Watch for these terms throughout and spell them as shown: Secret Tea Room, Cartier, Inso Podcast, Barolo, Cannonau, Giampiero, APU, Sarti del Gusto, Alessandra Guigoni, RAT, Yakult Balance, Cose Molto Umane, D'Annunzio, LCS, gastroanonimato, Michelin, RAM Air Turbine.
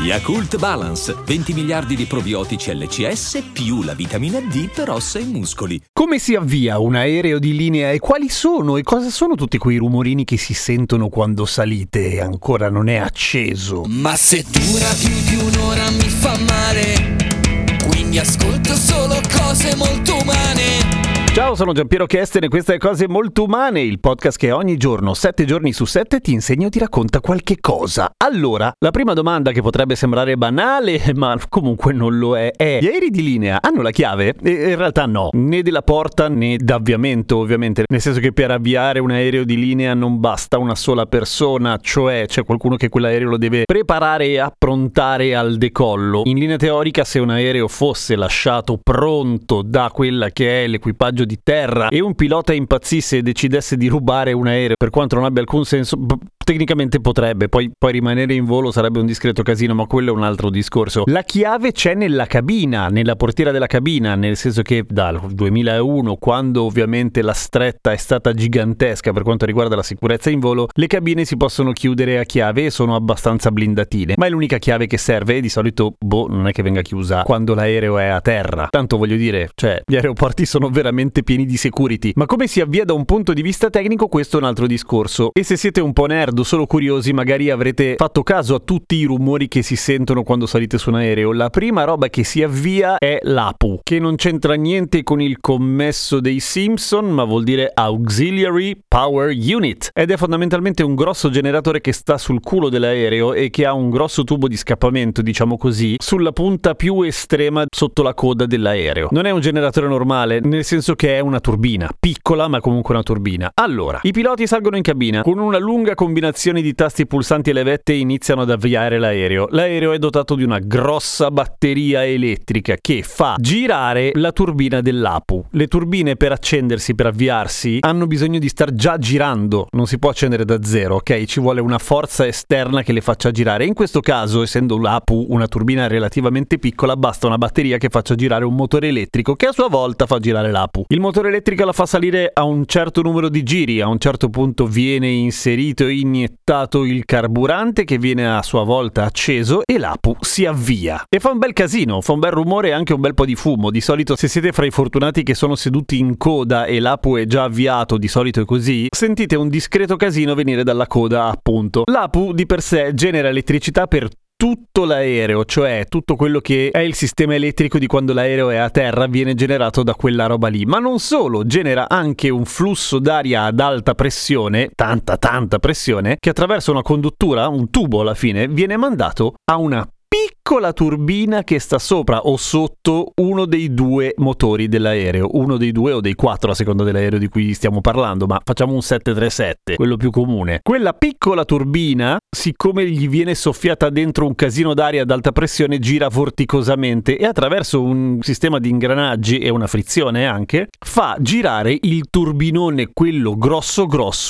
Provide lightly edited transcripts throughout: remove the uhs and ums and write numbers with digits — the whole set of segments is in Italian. Yakult Balance, 20 miliardi di probiotici LCS più la vitamina D per ossa e muscoli. Come si avvia un aereo di linea e quali sono e cosa sono tutti quei rumorini che si sentono quando salite e ancora non è acceso? Ma se dura più di un'ora mi fa male, quindi ascolto solo cose molto umane. Ciao, sono Giampiero e questa è Cose Molto Umane, il podcast che ogni giorno, 7 giorni su 7, ti insegno e ti racconta qualche cosa. Allora, la prima domanda che potrebbe sembrare banale, ma comunque non lo è: gli aerei di linea hanno la chiave? In realtà no, né della porta né d'avviamento, ovviamente. Nel senso che per avviare un aereo di linea non basta una sola persona, cioè c'è qualcuno che quell'aereo lo deve preparare e approntare al decollo. In linea teorica, se un aereo fosse lasciato pronto da quella che è l'equipaggio di terra e un pilota impazzisse e decidesse di rubare un aereo, per quanto non abbia alcun senso, tecnicamente potrebbe, poi rimanere in volo sarebbe un discreto casino, ma quello è un altro discorso. La chiave c'è nella cabina, nella portiera della cabina, nel senso che dal 2001, quando ovviamente la stretta è stata gigantesca per quanto riguarda la sicurezza in volo, le cabine si possono chiudere a chiave e sono abbastanza blindatine, ma è l'unica chiave che serve e di solito, non è che venga chiusa quando l'aereo è a terra. Tanto voglio dire, cioè, gli aeroporti sono veramente pieni di security, ma come si avvia da un punto di vista tecnico questo è un altro discorso, e se siete un po' nerd o solo curiosi magari avrete fatto caso a tutti i rumori che si sentono quando salite su un aereo. La prima roba che si avvia è l'APU, che non c'entra niente con il commesso dei Simpson, ma vuol dire Auxiliary Power Unit, ed è fondamentalmente un grosso generatore che sta sul culo dell'aereo e che ha un grosso tubo di scappamento, diciamo così, sulla punta più estrema sotto la coda dell'aereo. Non è un generatore normale, nel senso che è una turbina, piccola ma comunque una turbina. Allora, i piloti salgono in cabina, con una lunga combinazione di tasti, pulsanti e levette iniziano ad avviare l'aereo. L'aereo è dotato di una grossa batteria elettrica che fa girare la turbina dell'APU. Le turbine per accendersi, per avviarsi, hanno bisogno di star già girando, non si può accendere da zero, ok? Ci vuole una forza esterna che le faccia girare. In questo caso, essendo l'APU una turbina relativamente piccola, basta una batteria che faccia girare un motore elettrico che a sua volta fa girare l'APU. Il motore elettrico la fa salire a un certo numero di giri, a un certo punto viene inserito e iniettato il carburante che viene a sua volta acceso e l'APU si avvia. E fa un bel casino, fa un bel rumore e anche un bel po' di fumo. Di solito, se siete fra i fortunati che sono seduti in coda e l'APU è già avviato, di solito è così, sentite un discreto casino venire dalla coda, appunto. L'APU di per sé genera elettricità per tutto l'aereo, cioè tutto quello che è il sistema elettrico di quando l'aereo è a terra viene generato da quella roba lì, ma non solo, genera anche un flusso d'aria ad alta pressione, tanta pressione, che attraverso una conduttura, un tubo alla fine, viene mandato a una piccola turbina che sta sopra o sotto uno dei due motori dell'aereo, uno dei due o dei quattro a seconda dell'aereo di cui stiamo parlando, ma facciamo un 737, quello più comune. Quella piccola turbina, siccome gli viene soffiata dentro un casino d'aria ad alta pressione, gira vorticosamente e attraverso un sistema di ingranaggi e una frizione anche, fa girare il turbinone, quello grosso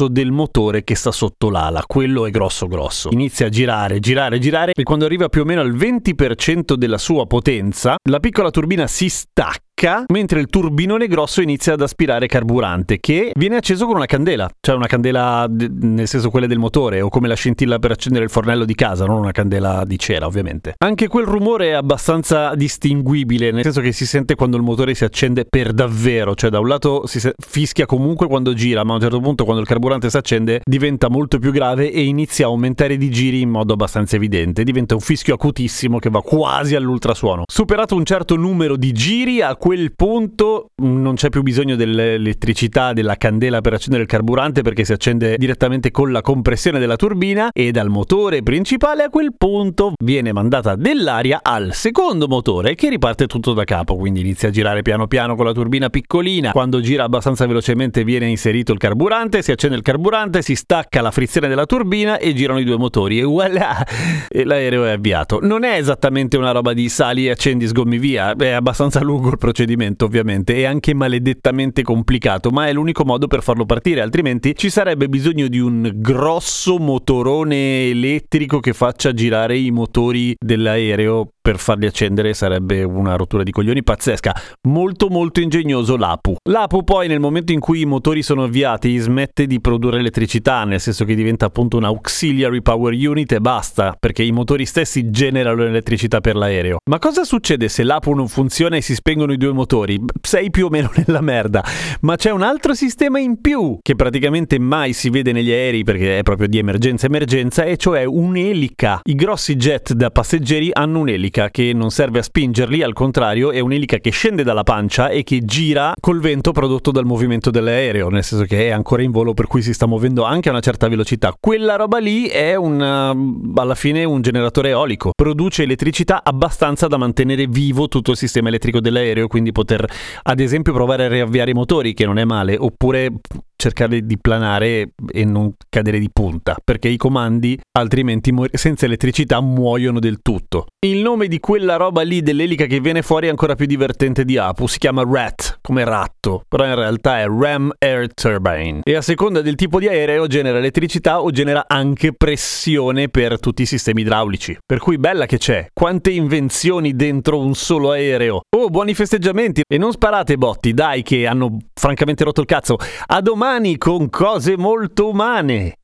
del motore che sta sotto l'ala, quello è grosso. Inizia a girare e quando arriva più o meno al 20% della sua potenza, la piccola turbina si stacca, mentre il turbinone grosso inizia ad aspirare carburante che viene acceso con una candela, cioè una candela nel senso quella del motore o come la scintilla per accendere il fornello di casa, non una candela di cera ovviamente. Anche quel rumore è abbastanza distinguibile, nel senso che si sente quando il motore si accende per davvero, cioè da un lato fischia comunque quando gira, ma a un certo punto quando il carburante si accende diventa molto più grave e inizia a aumentare di giri in modo abbastanza evidente, diventa un fischio acutissimo che va quasi all'ultrasuono. Superato un certo numero di giri, a quel punto non c'è più bisogno dell'elettricità, della candela per accendere il carburante, perché si accende direttamente con la compressione della turbina e dal motore principale. A quel punto viene mandata dell'aria al secondo motore che riparte tutto da capo, quindi inizia a girare piano piano con la turbina piccolina. Quando gira abbastanza velocemente viene inserito il carburante, si accende il carburante, si stacca la frizione della turbina e girano i due motori e voilà! E l'aereo è avviato. Non è esattamente una roba di sali, accendi, sgommi via, è abbastanza lungo il processo procedimento ovviamente è anche maledettamente complicato, ma è l'unico modo per farlo partire, altrimenti ci sarebbe bisogno di un grosso motorone elettrico che faccia girare i motori dell'aereo per farli accendere. Sarebbe una rottura di coglioni pazzesca. Molto molto ingegnoso l'APU. L'APU poi, nel momento in cui i motori sono avviati, smette di produrre elettricità, nel senso che diventa appunto un auxiliary power unit e basta, perché i motori stessi generano elettricità per l'aereo. Ma cosa succede se l'APU non funziona e si spengono i due motori? Sei più o meno nella merda. Ma c'è un altro sistema in più che praticamente mai si vede negli aerei, perché è proprio di emergenza, e cioè un'elica. I grossi jet da passeggeri hanno un'elica che non serve a spingerli, al contrario è un'elica che scende dalla pancia e che gira col vento prodotto dal movimento dell'aereo, nel senso che è ancora in volo, per cui si sta muovendo anche a una certa velocità. Quella roba lì è alla fine un generatore eolico, produce elettricità abbastanza da mantenere vivo tutto il sistema elettrico dell'aereo, quindi poter ad esempio provare a riavviare i motori, che non è male, oppure cercare di planare e non cadere di punta, perché i comandi altrimenti senza elettricità muoiono del tutto. Il nome di quella roba lì dell'elica che viene fuori è ancora più divertente di APU, si chiama RAT, come ratto, però in realtà è RAM Air Turbine, e a seconda del tipo di aereo genera elettricità o genera anche pressione per tutti i sistemi idraulici. Per cui bella che c'è, quante invenzioni dentro un solo aereo. Oh, buoni festeggiamenti e non sparate botti, dai, che hanno francamente rotto il cazzo. A domani con Cose Molto Umane!